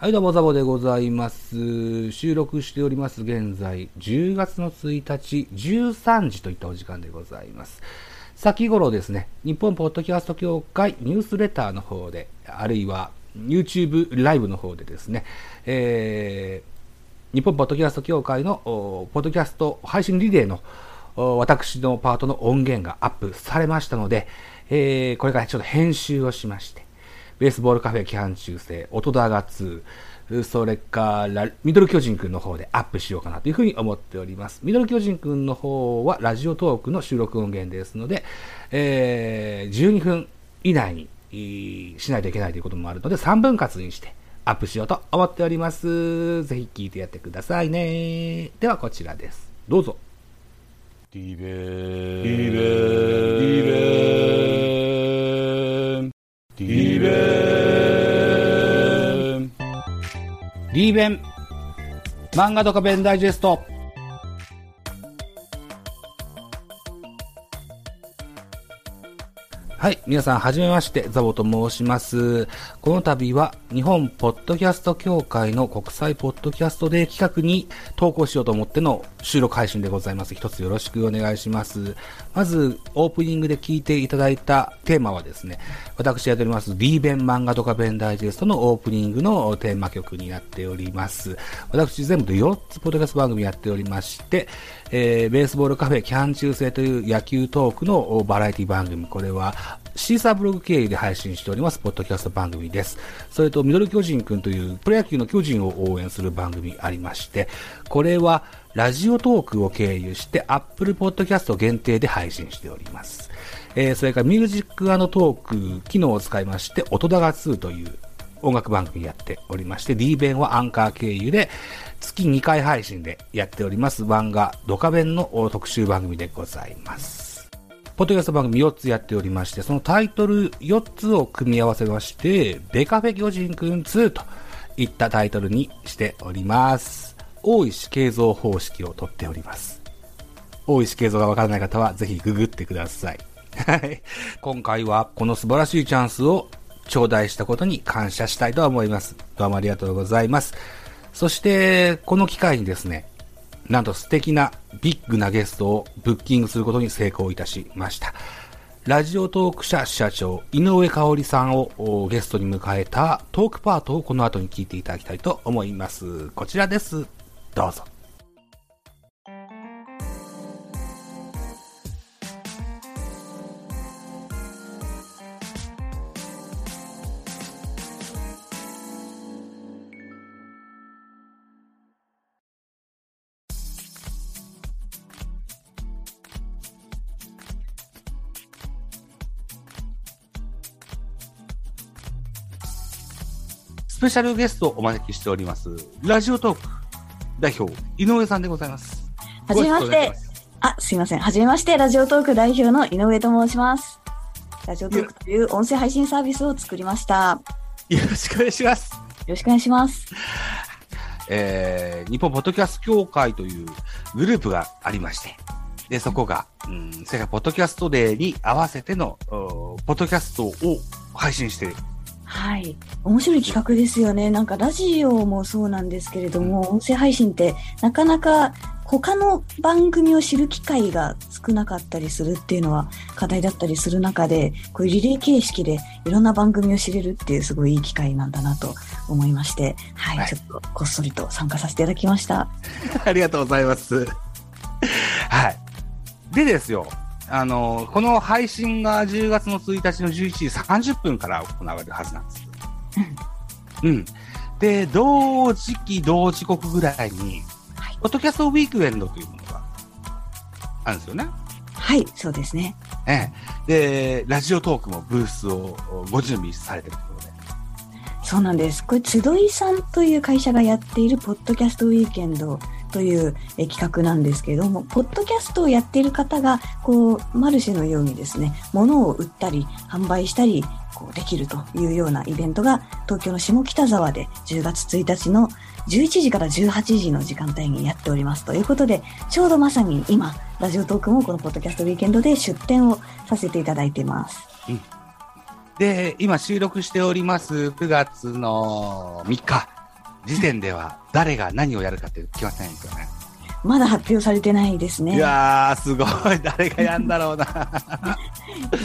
はいどうもザボでございます。収録しております現在10月の1日13時といったお時間でございます。先頃ですね、日本ポッドキャスト協会ニュースレターの方で、あるいは YouTube ライブの方でですね、日本ポッドキャスト協会のポッドキャスト配信リレーの私のパートの音源がアップされましたので、これからちょっと編集をしまして、ベースボールカフェ期間中制、音田が2、それからミドル巨人くんの方でアップしようかなというふうに思っております。ミドル巨人くんの方はラジオトークの収録音源ですので、12分以内にしないといけないということもあるので、3分割にしてアップしようと思っております。ぜひ聞いてやってくださいね。ではこちらです。どうぞ。リーベン漫画ドカベンダイジェスト。はい、皆さんはじめまして、ザボと申します。この度は日本ポッドキャスト協会の国際ポッドキャストデー企画に投稿しようと思っての収録配信でございます。一つよろしくお願いします。まずオープニングで聞いていただいたテーマはですね、私やっておりますリーベン漫画ドカベンダイジェストのオープニングのテーマ曲になっております。私全部で4つポッドキャスト番組やっておりまして、ベースボールカフェキャン中制という野球トークのバラエティ番組、これはシーサーブログ経由で配信しておりますポッドキャスト番組です。それとミドル巨人くんというプロ野球の巨人を応援する番組ありまして、これはラジオトークを経由してアップルポッドキャスト限定で配信しております。それからミュージック&トーク機能を使いまして音だが2という音楽番組やっておりまして、 D 弁はアンカー経由で月2回配信でやっております漫画ドカベンの特集番組でございます。ポッドキャスト番組4つやっておりまして、そのタイトル4つを組み合わせまして、ベカフェ巨人くん2といったタイトルにしております。大石慶三方式をとっております。大石慶三がわからない方はぜひググってください。はい。今回はこの素晴らしいチャンスを頂戴したことに感謝したいと思います。どうもありがとうございます。そして、この機会にですね、なんと素敵なビッグなゲストをブッキングすることに成功いたしました。ラジオトーク社社長井上香織さんをゲストに迎えたトークパートをこの後に聞いていただきたいと思います。こちらです。どうぞ。スペシャルゲストをお招きしておりますラジオトーク代表井上さんでございます。はじめまして。あ、すいません。はじめまして、ラジオトーク代表の井上と申します。ラジオトークという音声配信サービスを作りました。よろしくお願いします。よろしくお願いします。日本ポッドキャスト協会というグループがありまして、でそこが、世界ポッドキャストデーに合わせてのポッドキャストを配信している。はい。面白い企画ですよね。なんかラジオもそうなんですけれども、音声配信ってなかなか他の番組を知る機会が少なかったりするっていうのは課題だったりする中で、こういうリレー形式でいろんな番組を知れるっていうすごいいい機会なんだなと思いまして、はい。はい、ちょっとこっそりと参加させていただきました。ありがとうございます。はい。でですよ。この配信が10月の1日の11時30分から行われるはずなんです。うん。で、同時期、同時刻ぐらいに、はい、ポッドキャストウィークエンドというものがあるんですよね。はい、そうですね。で、ラジオトークもブースをご準備されてるところで。そうなんです。これ、つどいさんという会社がやっているポッドキャストウィークエンドという企画なんですけれども、ポッドキャストをやっている方がこうマルシェのようにですね、物を売ったり販売したりこうできるというようなイベントが東京の下北沢で10月1日の11時から18時の時間帯にやっておりますということで、ちょうどまさに今ラジオトークもこのポッドキャストウィークエンドで出展をさせていただいています。で、今収録しております9月の3日時点では誰が何をやるかって決まってないんですよね。まだ発表されてないですね。いやーすごい、誰がやんだろうな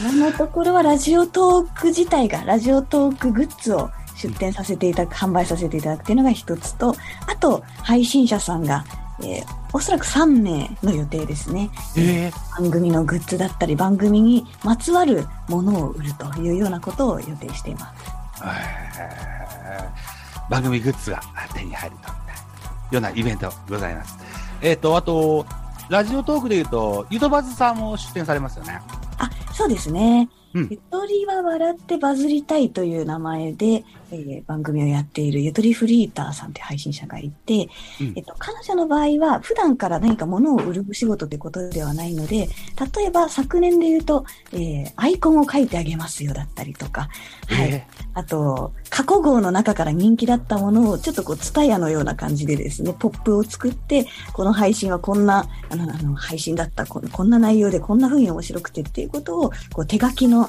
今のところはラジオトーク自体がラジオトークグッズを出展させていただく、販売させていただくというのが一つと、あと配信者さんが、おそらく3名の予定ですね、番組のグッズだったり番組にまつわるものを売るというようなことを予定しています。番組グッズが手に入るというようなイベントございます。あとラジオトークでいうとゆとバズさんも出展されますよね。あ、そうですね、うん、ゆとりは笑ってバズりたいという名前で、番組をやっているゆとりフリーターさんという配信者がいて、うん、彼女の場合は普段から何か物を売る仕事ということではないので、例えば昨年で言うと、アイコンを書いてあげますよだったりとか、はい、あと過去号の中から人気だったものをちょっとこうツタヤのような感じでですね、ポップを作って、この配信はこんな配信だったこんな内容でこんな風に面白くてっていうことをこう手書きの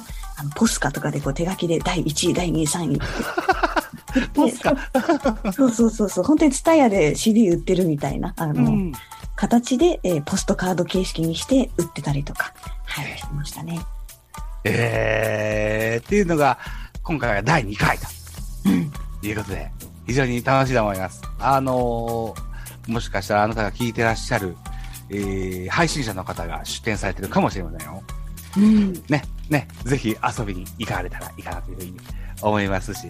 ポスカとかでこう手書きで第1位第2位3位ってポスカそう本当にツタヤで CD 売ってるみたいなうん、形で、ポストカード形式にして売ってたりとか、はい、してましたね。っていうのが今回は第2回ということで、非常に楽しいと思います。もしかしたらあなたが聞いてらっしゃる、配信者の方が出展されてるかもしれませんよ、うん、ね、ぜひ遊びに行かれたらいいかなというふうに思いますし、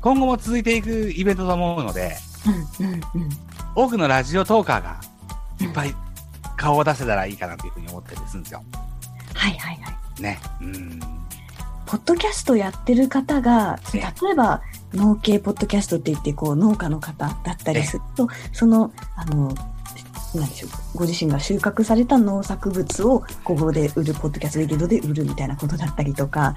今後も続いていくイベントと思うので、うんうんうん、多くのラジオトーカーがいっぱい顔を出せたらいいかなというふうに思ってるんですよ。はいはいはい、ね、うん、ポッドキャストやってる方が例えば農系ポッドキャストって言ってこう農家の方だったりすると、その何でしょう、ご自身が収穫された農作物をここで売る、ポッドキャストレディドで売るみたいなことだったりとか、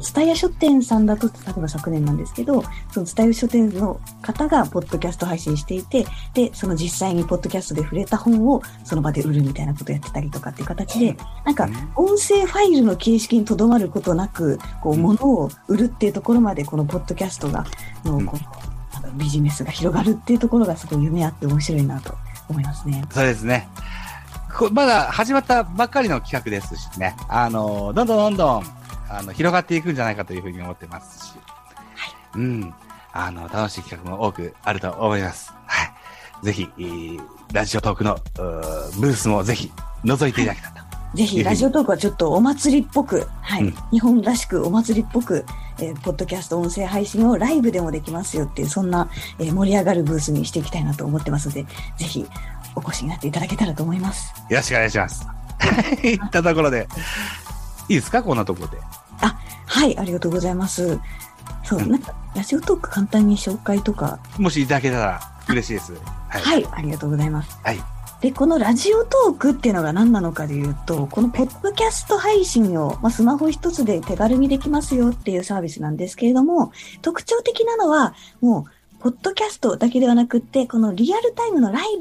蔦屋書店さんだと例えば昨年なんですけど、その蔦屋書店の方がポッドキャスト配信していて、でその実際にポッドキャストで触れた本をその場で売るみたいなことをやってたりとかっていう形で、なんか音声ファイルの形式にとどまることなくこう物を売るっていうところまでこのポッドキャストがビジネスが広がるっていうところがすごい夢あって面白いなと思いますね。そうですね。まだ始まったばっかりの企画ですしね、どんどん広がっていくんじゃないかというふうに思ってますし、はい、うん、楽しい企画も多くあると思います。はい、ぜひラジオトークのブースもぜひ覗いていただけたらと、はい、ぜひラジオトークはちょっとお祭りっぽく、はい、うん、日本らしくお祭りっぽく、ポッドキャスト音声配信をライブでもできますよっていう、そんな、盛り上がるブースにしていきたいなと思ってますので、ぜひお越しになっていただけたらと思います。よろしくお願いしますいったところでいいですか、こんなところで。あ、はい、ありがとうございます。そう、うん、なんかラジオトーク簡単に紹介とかもしいただけたら嬉しいです。はい、はい、ありがとうございます。はい、でこのラジオトークっていうのが何なのかでいうと、このポッドキャスト配信を、まあ、スマホ一つで手軽にできますよっていうサービスなんですけれども、特徴的なのはもうポッドキャストだけではなくって、このリアルタイムのライ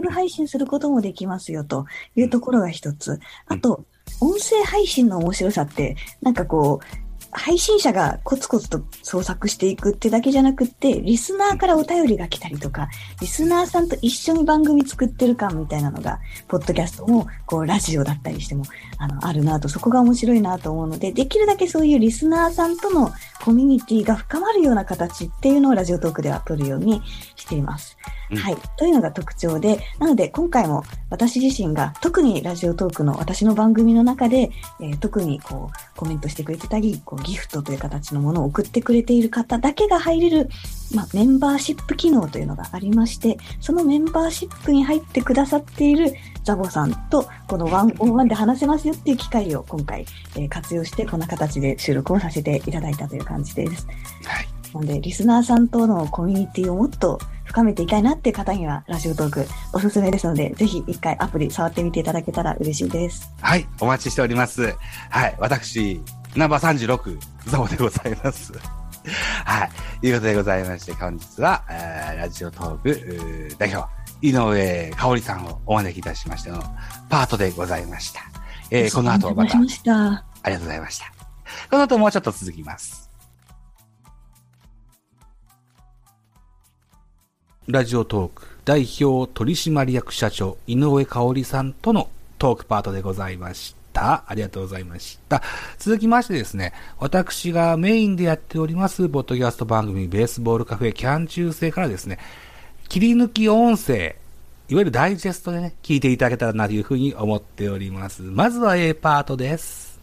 ブ配信することもできますよというところが一つ。あと音声配信の面白さって、なんかこう配信者がコツコツと創作していくってだけじゃなくって、リスナーからお便りが来たりとか、リスナーさんと一緒に番組作ってる感みたいなのがポッドキャストもこうラジオだったりしてもあるなと、そこが面白いなと思うので、できるだけそういうリスナーさんとのコミュニティが深まるような形っていうのをラジオトークでは取るようにしています。はい、というのが特徴で、なので今回も私自身が特にラジオトークの私の番組の中で、特にこうコメントしてくれてたり、こうギフトという形のものを送ってくれている方だけが入れる、まあ、メンバーシップ機能というのがありまして、そのメンバーシップに入ってくださっているザボさんとこのワンオンワンで話せますよっていう機会を今回、活用してこんな形で収録をさせていただいたという感じです。はい、なのでリスナーさんとのコミュニティをもっと深めていきたいなっていう方にはラジオトークおすすめですので、ぜひ一回アプリ触ってみていただけたら嬉しいです。はい、お待ちしております。はい、私ナンバー36ザボでございますはい、ということでございまして、本日はラジオトーク代表井上香織さんをお招きいたしましてのパートでございました。この後またありがとうございました。この後もうちょっと続きます。ラジオトーク代表取締役社長井上香織さんとのトークパートでございました。ありがとうございました。続きましてですね、私がメインでやっておりますポッドキャスト番組ベースボールカフェキャン中世からですね、切り抜き音声、いわゆるダイジェストでね、聞いていただけたらなというふうに思っております。まずは A パートです。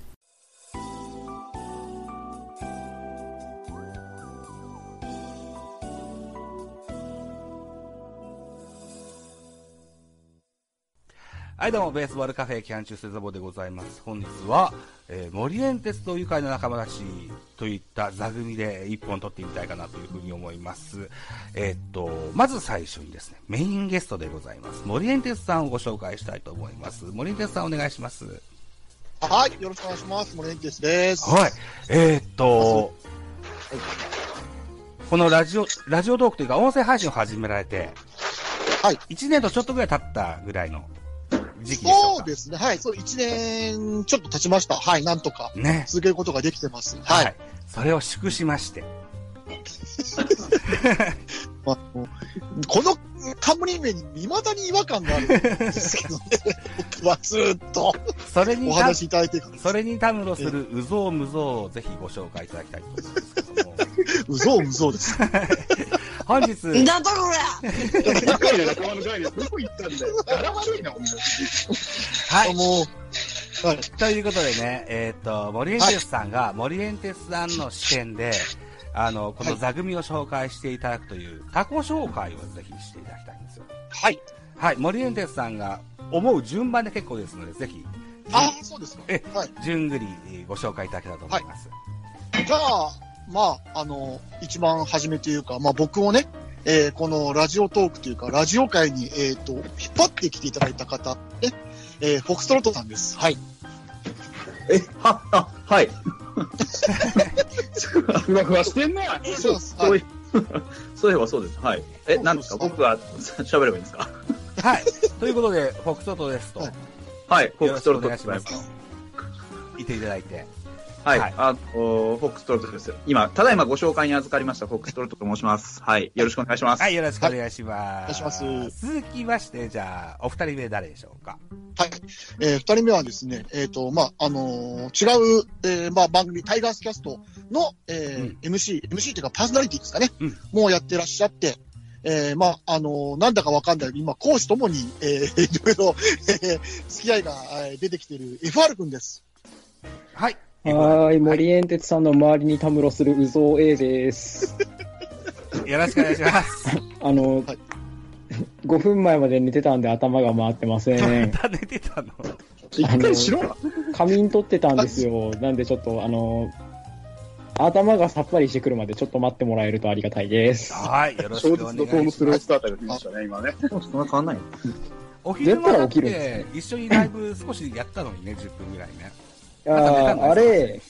はいどうも、ベースボールカフェキャン中世ザボでございます。本日は、森園鉄道愉快な仲間だしといった座組で一本撮ってみたいかなというふうに思います。まず最初にですね、メインゲストでございます森園鉄さんをご紹介したいと思います。森園鉄さんお願いします。はい、よろしくお願いします。森園鉄です。はい、このラジオトークというか音声配信を始められて、はい、1年とちょっとぐらい経ったぐらいの時期でしょうか。そうですね。はい。そう、1年ちょっと経ちました。はい。なんとか。ね。続けることができてます。はい。はい、それを祝しまして。まあ、この冠名に未だに違和感があるんですけどね。僕はずっとお話しいただいていくんです。それにたむろするうぞうむぞうをぜひご紹介いただきたいと思うんですけども。うぞうむぞうです。本日なんだこれ。仲間の会でどこ行ったんだよ。柄悪いなお前。はい。もう、はい、ということでね、森エンテスさんが、はい、森エンテスさんの視点で。この座組を紹介していただくという、他己紹介をぜひしていただきたいんですよ。はい。はい。森エンテスさんが思う順番で結構ですので、ぜひ。ああ、そうですか。え、はい。順繰りご紹介いただけたらと思います。はい、じゃあ、まあ、一番初めというか、まあ僕をね、このラジオトークというか、ラジオ界に、引っ張ってきていただいた方、フォクストロットさんです。はい。はい。ふわふわしてんね。そうです。はい、そういえばそうです。はい。なんですか。僕は喋ればいいんですか。はい。ということで、フォックストロットですと。はい。フォックストロットです。いていただいて。はい。はい、フォックストロットです。ただいまご紹介に預かりましたフォックストロットと申します。はい。よろしくお願いします。はい。よろしくお願いします。続きまして、じゃあ、お二人目誰でしょうか。はい。二人目はですね、まあ、違う、まあ、番組、タイガースキャストの、MC というかパーソナリティですかね。うん、もうやってらっしゃって、まあ、なんだかわかんないけど、今、講師ともに、いろいろ、付き合いが出てきている FR 君です。はい。はい、森エンテツさんの周りにたむろするうぞう A です。よろしくお願いします。はい、5分前まで寝てたんで頭が回ってません。寝てたの？一回しろ。仮眠取ってたんですよ。なんでちょっと頭がさっぱりしてくるまでちょっと待ってもらえるとありがたいです。はい、よろしくお願いします。超絶怒涛のスロースタートが来ましたね、今ね。そんな変わんない。お昼間だって一緒にライブ少しやったのにね、10分ぐらいね。いやあれ、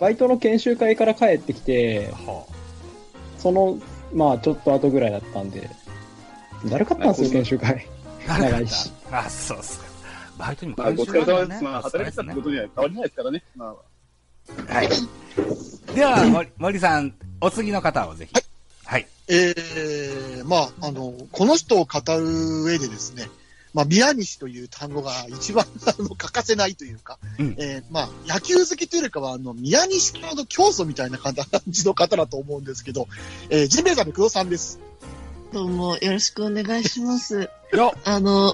バイトの研修会から帰ってきて、その、まあ、ちょっと後ぐらいだったんで、だるかったんですよ、研修会。長いし。あ、そうっすか。バイトにも研修会からね。まあ、働いてたってことには変わりないですからね。はい。では、森さん、お次の方をぜひ。はい。まあ、この人を語る上でですね、まあ、宮西という単語が一番欠かせないというか、まあ、野球好きというよりかは、宮西教の教祖みたいな感じの方だと思うんですけど、ジンベエザメの工藤さんです。どうも、よろしくお願いします。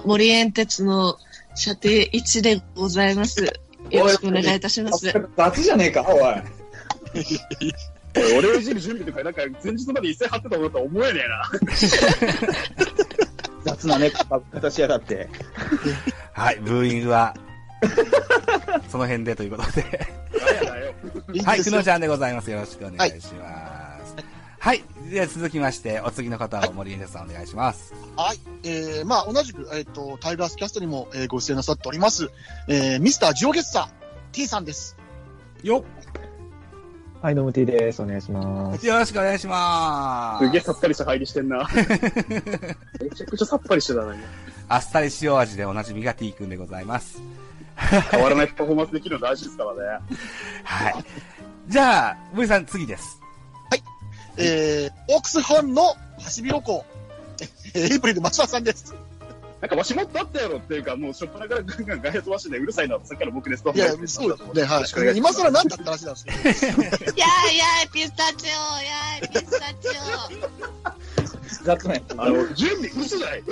森園鉄の射程1でございます。よろしくお願いいたします。雑じゃねえか、おい。俺をいじる準備とか、なんか前日まで一斉張ってたものとは思えねえな。雑なね、形やがって。はい、ブーイングは、その辺でということで。はい、くのちゃんでございます。よろしくお願いします。はい、では続きまして、お次の方は森エンテスさんお願いします。はい、まあ同じく、タイガースキャストにも、ご出演なさっております、ミスタージオゲッサー T さんです。よっ。はい、どうも T です。お願いします。よろしくお願いします。すげえさっぱりした入りしてんな。めちゃくちゃさっぱりしてたな。あっさり塩味でおなじみが T 君でございます。変わらないパフォーマンスできるの大事ですからね。はい。じゃあ、森さん次です。はい。オークスファンのハシビロコウエイプリル松田さんです。なんかわしもっとあったやろっていうか、もう初っ端からガンガン外圧わしでうるさいな、さっきから僕ですと。いや、そうですね、はい。今更なんだって話なんですよ。やーやーピスタチオ、やーピスタチオ。雑念。準備嘘じゃない。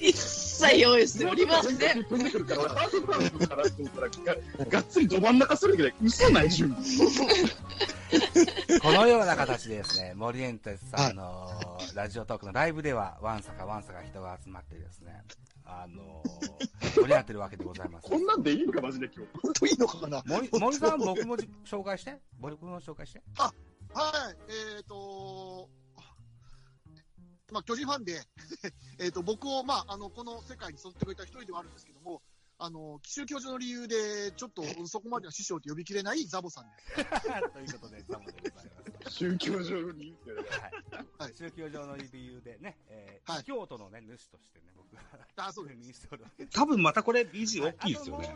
一切用意しておりません。がっつりど真ん中するけど嘘ない準備。このような形でですね、森エンテスさんのラジオトークのライブではわんさか人が集まってですね、盛り上がってるわけでございます。こんなんでいいのかマジで今日。本当いいのかな。森さん僕も紹介して。僕も紹介して。あ、はい。まあ巨人ファンで僕をまあこの世界に沿ってくれた一人ではあるんですけども。宗教上の理由でちょっとそこまでは師匠と呼びきれないザボさんですということでザボでございます。宗教上の理由はい、はい、宗教上の理由でね、はい、京都のね主としてね僕はあそうです多分またこれ BG 大きいですよね。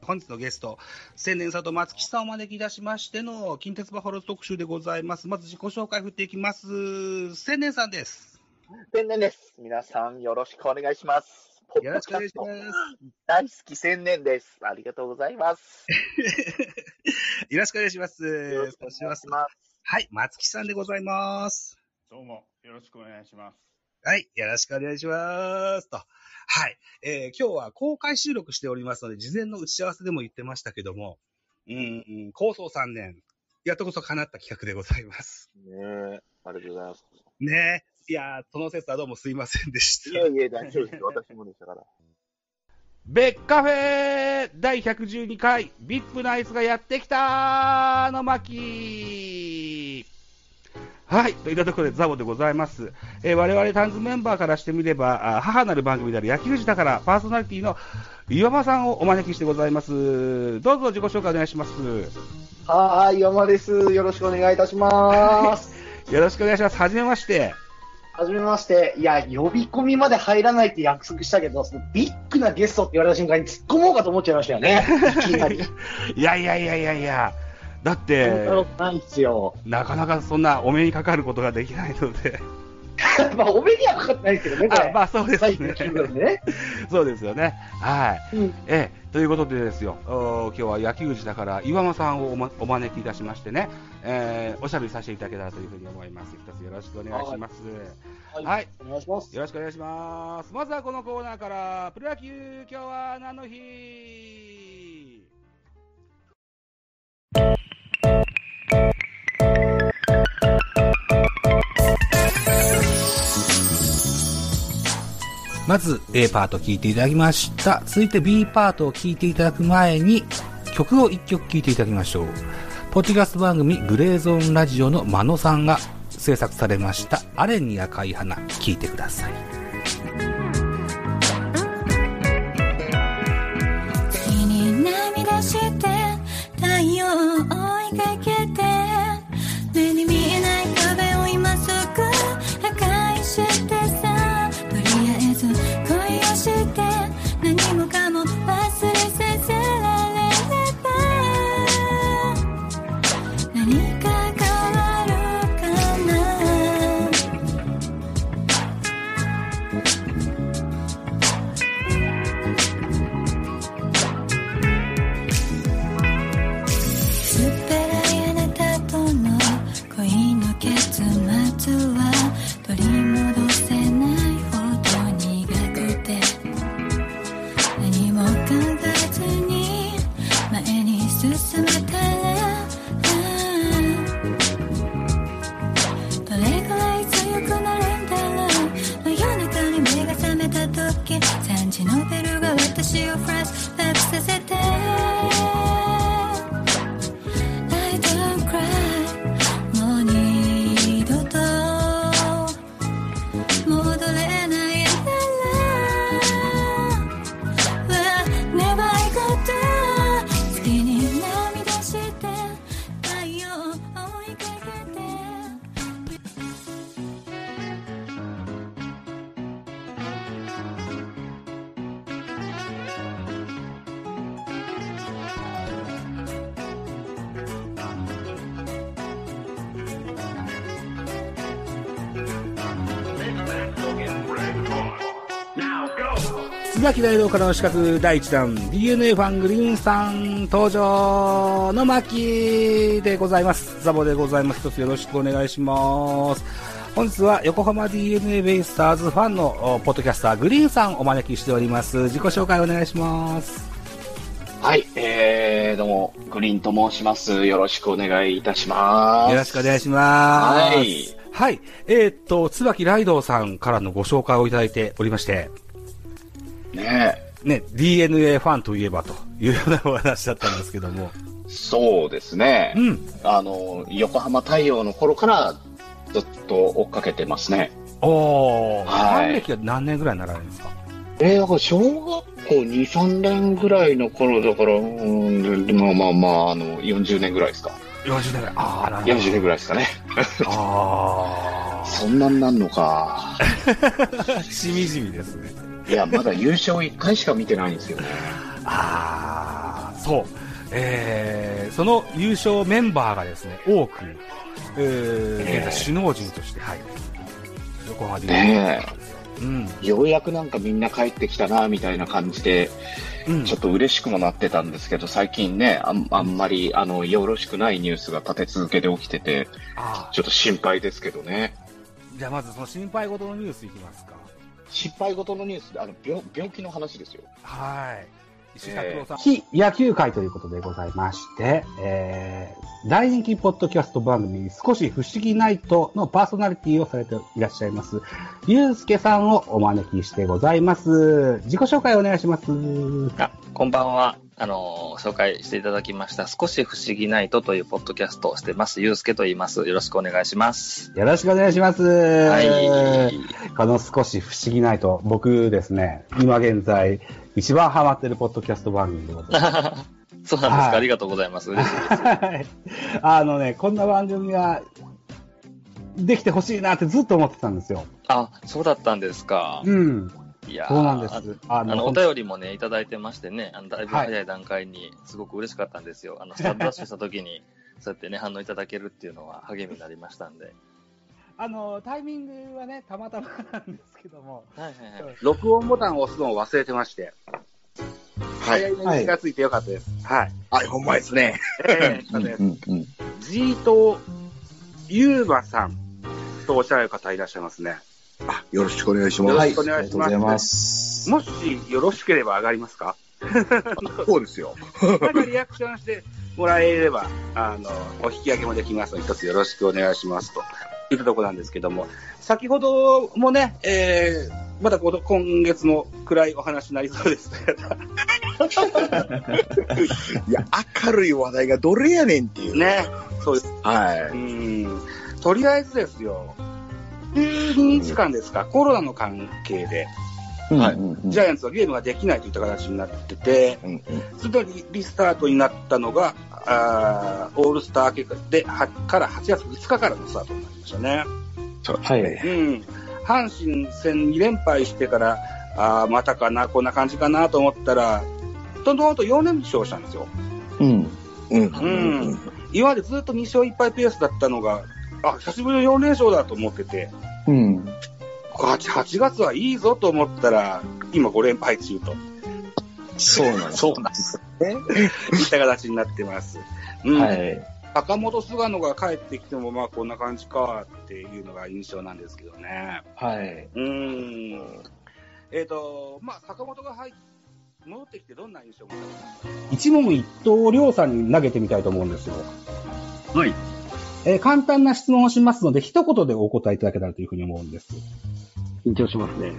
本日のゲスト千年さんと松木さんを招き出しましての近鉄バファローズ特集でございます。まず自己紹介振っていきます。千年さんです。千年です。皆さんよろしくお願いします。よろしくお願いします。大好き千年です。ありがとうございます。よろしくお願いします。よろしくお願いします。はい、松木さんでございます。どうもよろしくお願いします。はい、よろしくお願いしますと。はい、今日は公開収録しておりますので、事前の打ち合わせでも言ってましたけども、構想3年やっとこそ叶った企画でございます。ね、ありがとうございます。ね。いやー、その説はどうもすいませんでした。いやいや、大丈夫です。私もでしたから。別カフェ第112回、ビップナイスがやってきたーの巻。はい、といったところでザボでございます。我々タンズメンバーからしてみれば、母なる番組である野球児だからパーソナリティの岩間さんをお招きしてございます。どうぞ自己紹介お願いします。はーい、岩間です。よろしくお願いいたします。よろしくお願いします。はじめまして。はじめまして。いや、呼び込みまで入らないって約束したけど、そのビッグなゲストって言われた瞬間に突っ込もうかと思っちゃいましたよね。いやいやいやいやいや、だってないですよ。なかなかそんなお目にかかることができないので。まあお目にはかかってないですけどね。あ、まあそうですね。そうですよね。はい。うん、ということでですよ。今日は野球児だから岩間さんをお招きいたしましてね、おしゃべりさせていただけたらというふうに思います。一つよろしくお願いします。はい。はい、お願いします。よろしくお願いします。まずはこのコーナーからプロ野球今日は何の日。まず A パート聴いていただきました。続いて B パートを聴いていただく前に曲を1曲聴いていただきましょう。ポッドキャスト番組グレーゾーンラジオの真野さんが制作されましたアレンに赤い花、聴いてください。椿大道からの死活第1弾 DNA ファングリーンさん登場の巻でございます。ザボでございます。一つよろしくお願いします。本日は横浜 DNA ベイスターズファンのポッドキャスターグリーンさんをお招きしております。自己紹介お願いします。はい、どうもグリーンと申します。よろしくお願いいたします。よろしくお願いします。はいはい、椿ライドさんからのご紹介をいただいておりまして、ね、DNA ファンといえばというようなお話だったんですけども、そうですね、うん、横浜太陽の頃からずっと追っかけてますね。おー、はい、ファン歴は何年ぐらいになられるんですか？だから小学校 2,3 年ぐらいの頃だから、40年ぐらいですか。40年ぐらい。ああ、なるほど。40年ぐらいですかね。ああ。そんなんなんのか。しみじみですね。いや、まだ優勝1回しか見てないんですよね。ああ、そう。その優勝メンバーがですね、多く、現在首脳陣として、はい。横浜で。ねえ。うん、ようやくなんかみんな帰ってきたなみたいな感じで、うん、ちょっと嬉しくもなってたんですけど、最近ね、あんまりよろしくないニュースが立て続けて起きてて、ちょっと心配ですけどね。じゃあまずその心配事のニュースいきますか。心配事のニュースで病気の話ですよ。はい。石田さん、非野球界ということでございまして、大人気ポッドキャスト番組少し不思議ナイトのパーソナリティをされていらっしゃいますゆうすけさんをお招きしてございます。自己紹介お願いします。こんばんは。紹介していただきました少し不思議ナイトというポッドキャストをしてます、ゆうすけと言います。よろしくお願いします。よろしくお願いします。はい。この少し不思議ナイト、僕ですね、今現在一番ハマってるポッドキャスト番組でございます。そうなんですか、はい、ありがとうございます。嬉しいです。ね、こんな番組ができてほしいなってずっと思ってたんですよ。あ、そうだったんですか。うん。いや、そうなんです。お便りもね、いただいてましてね、だいぶ早い段階にすごく嬉しかったんですよ。はい、スタートダッシュした時に、そうやってね、反応いただけるっていうのは励みになりましたんで。タイミングはね、たまたまなんですけども、はいはい、録音ボタンを押すのを忘れてまして。はい、早めに気がついてよかったです。はい。はい、ほんまですね。ジートユーバさんとおっしゃる方いらっしゃいますね。あ、よろしくお願いします。よろしくお願いします。はい、ありがとうございます。もしよろしければ上がりますか？そうですよ。なんかリアクションしてもらえれば、お引き上げもできますので、一つよろしくお願いしますと。いくとこなんですけども、先ほどもね、まだ今月も暗いお話になりそうですけど。いや、明るい話題がどれやねんっていうね。そうです。はい。とりあえずですよ、12時間ですか、コロナの関係で、はい、ジャイアンツはゲームができないといった形になってて、それでリスタートになったのが、オールスター結果でから8月5日からのスタートになりましたね。はい、うん。阪神戦2連敗してから、またかな、こんな感じかなと思ったら、どんどんと4連勝したんですよ。今までずっと2勝1敗ペースだったのが、久しぶりの4連勝だと思ってて、8月はいいぞと思ったら、今5連敗中と。そうなんですね。いった形になってます。はい。坂本菅野が帰ってきても、こんな感じかっていうのが印象なんですけどね。はい。坂本が戻ってきてどんな印象がありますか？一問一答、亮さんに投げてみたいと思うんですよ。はい。簡単な質問をしますので、一言でお答えいただけたらというふうに思うんです。緊張しますね。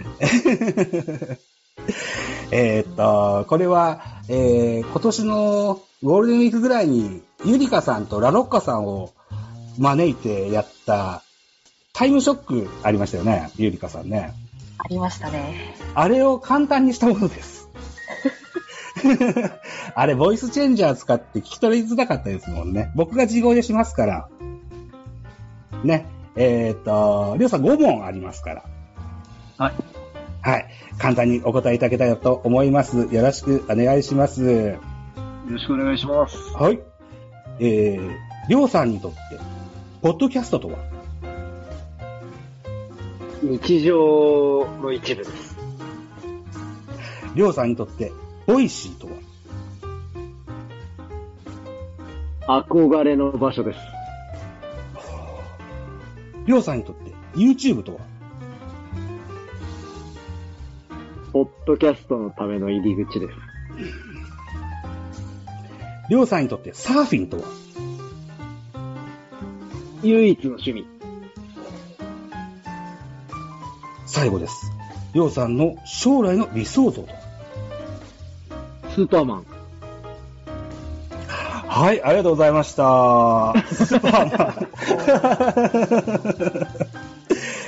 これは、今年のゴールデンウィークぐらいに、ゆりかさんとラロッカさんを招いてやった、タイムショックありましたよね、ゆりかさんね。ありましたね。あれを簡単にしたものです。あれ、ボイスチェンジャー使って聞き取りづらかったですもんね。僕が自動でしますから。ね。りょうさん5問ありますから。はい。はい。簡単にお答えいただけたらと思います。よろしくお願いします。よろしくお願いします。はい。りょうさんにとって、ポッドキャストとは？日常の一部です。りょうさんにとってボイシーとは？憧れの場所です。りょうさんにとって YouTube とは？ポッドキャストのための入り口です。りょうさんにとってサーフィンとは？唯一の趣味。最後です。りょうさんの将来の理想像とは？スーパーマン。はい、ありがとうございました。スーパーマン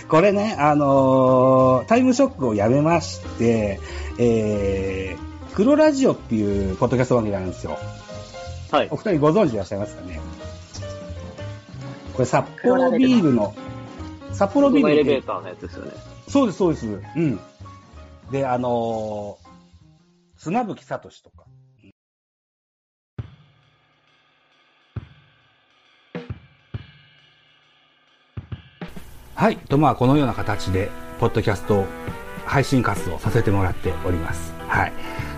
これね、タイムショックをやめまして、黒ラジオっていうポッドキャスト番組なんですよ。はい。お二人ご存知でいらっしゃいますかね。これ札幌ビールの、札幌ビールのエレベーターのやつですよね。そうです、そうです。うん。で、砂吹聡とか。はい。と、まあ、このような形で、ポッドキャスト配信活動をさせてもらっております。はい。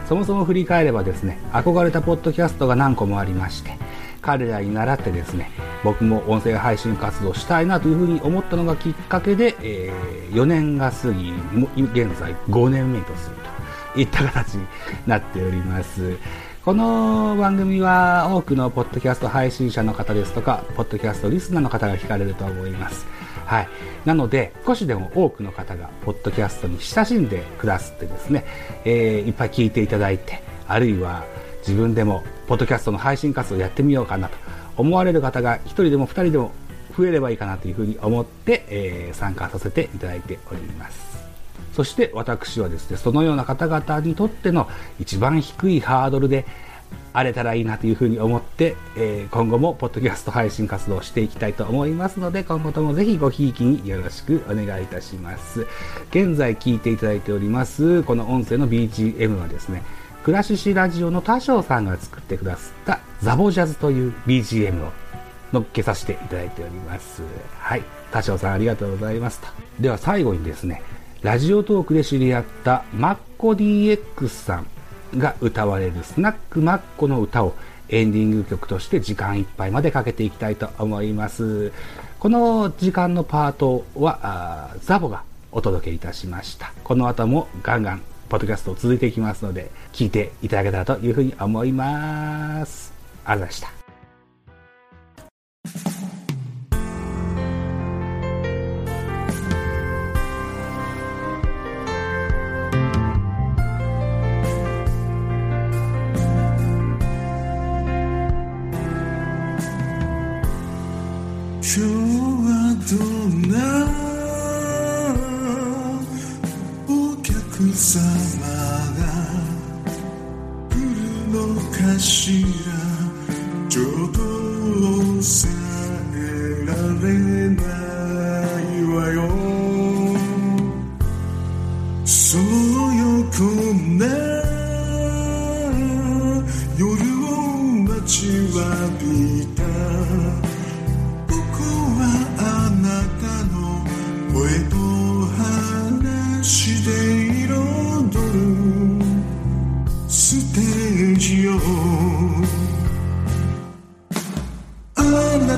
そもそも振り返ればですね、憧れたポッドキャストが何個もありまして、彼らに習ってですね、僕も音声配信活動したいなというふうに思ったのがきっかけで、4年が過ぎ、現在5年目とするといった形になっております。この番組は多くのポッドキャスト配信者の方ですとか、ポッドキャストリスナーの方が聞かれると思います。はい。なので、少しでも多くの方がポッドキャストに親しんでくださってですね、いっぱい聞いていただいて、あるいは自分でもポッドキャストの配信活動をやってみようかなと思われる方が一人でも二人でも増えればいいかなというふうに思って、参加させていただいております。そして私はですね、そのような方々にとっての一番低いハードルであれたらいいなというふうに思って、今後もポッドキャスト配信活動をしていきたいと思いますので、今後ともぜひごひいきによろしくお願いいたします。現在聞いていただいております、この音声の BGM はですね、倉敷ラジオの多少さんが作ってくださったザボジャズという BGM を乗っけさせていただいております。はい、多少さんありがとうございますと。では最後にですね、ラジオトークで知り合ったマッコ DX さんが歌われるスナックマッコの歌をエンディング曲として時間いっぱいまでかけていきたいと思います。この時間のパートはザボがお届けいたしました。この後もガンガンポッドキャストを続いていきますので、聞いていただけたらというふうに思います。ありがとうございました。あな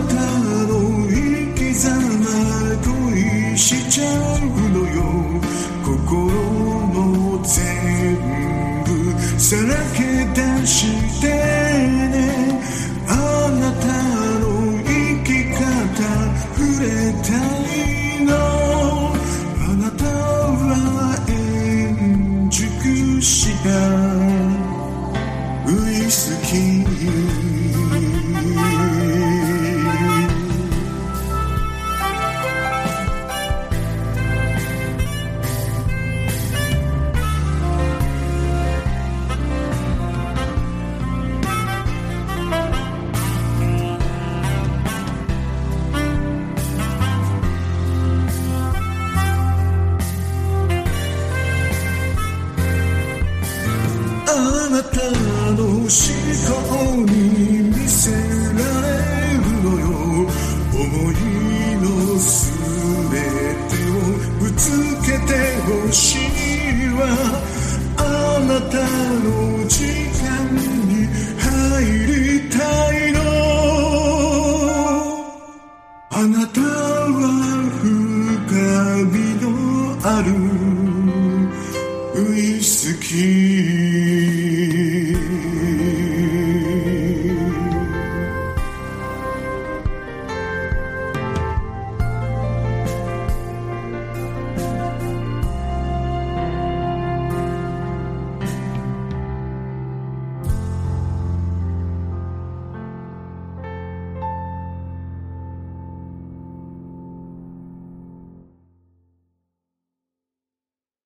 たの思考に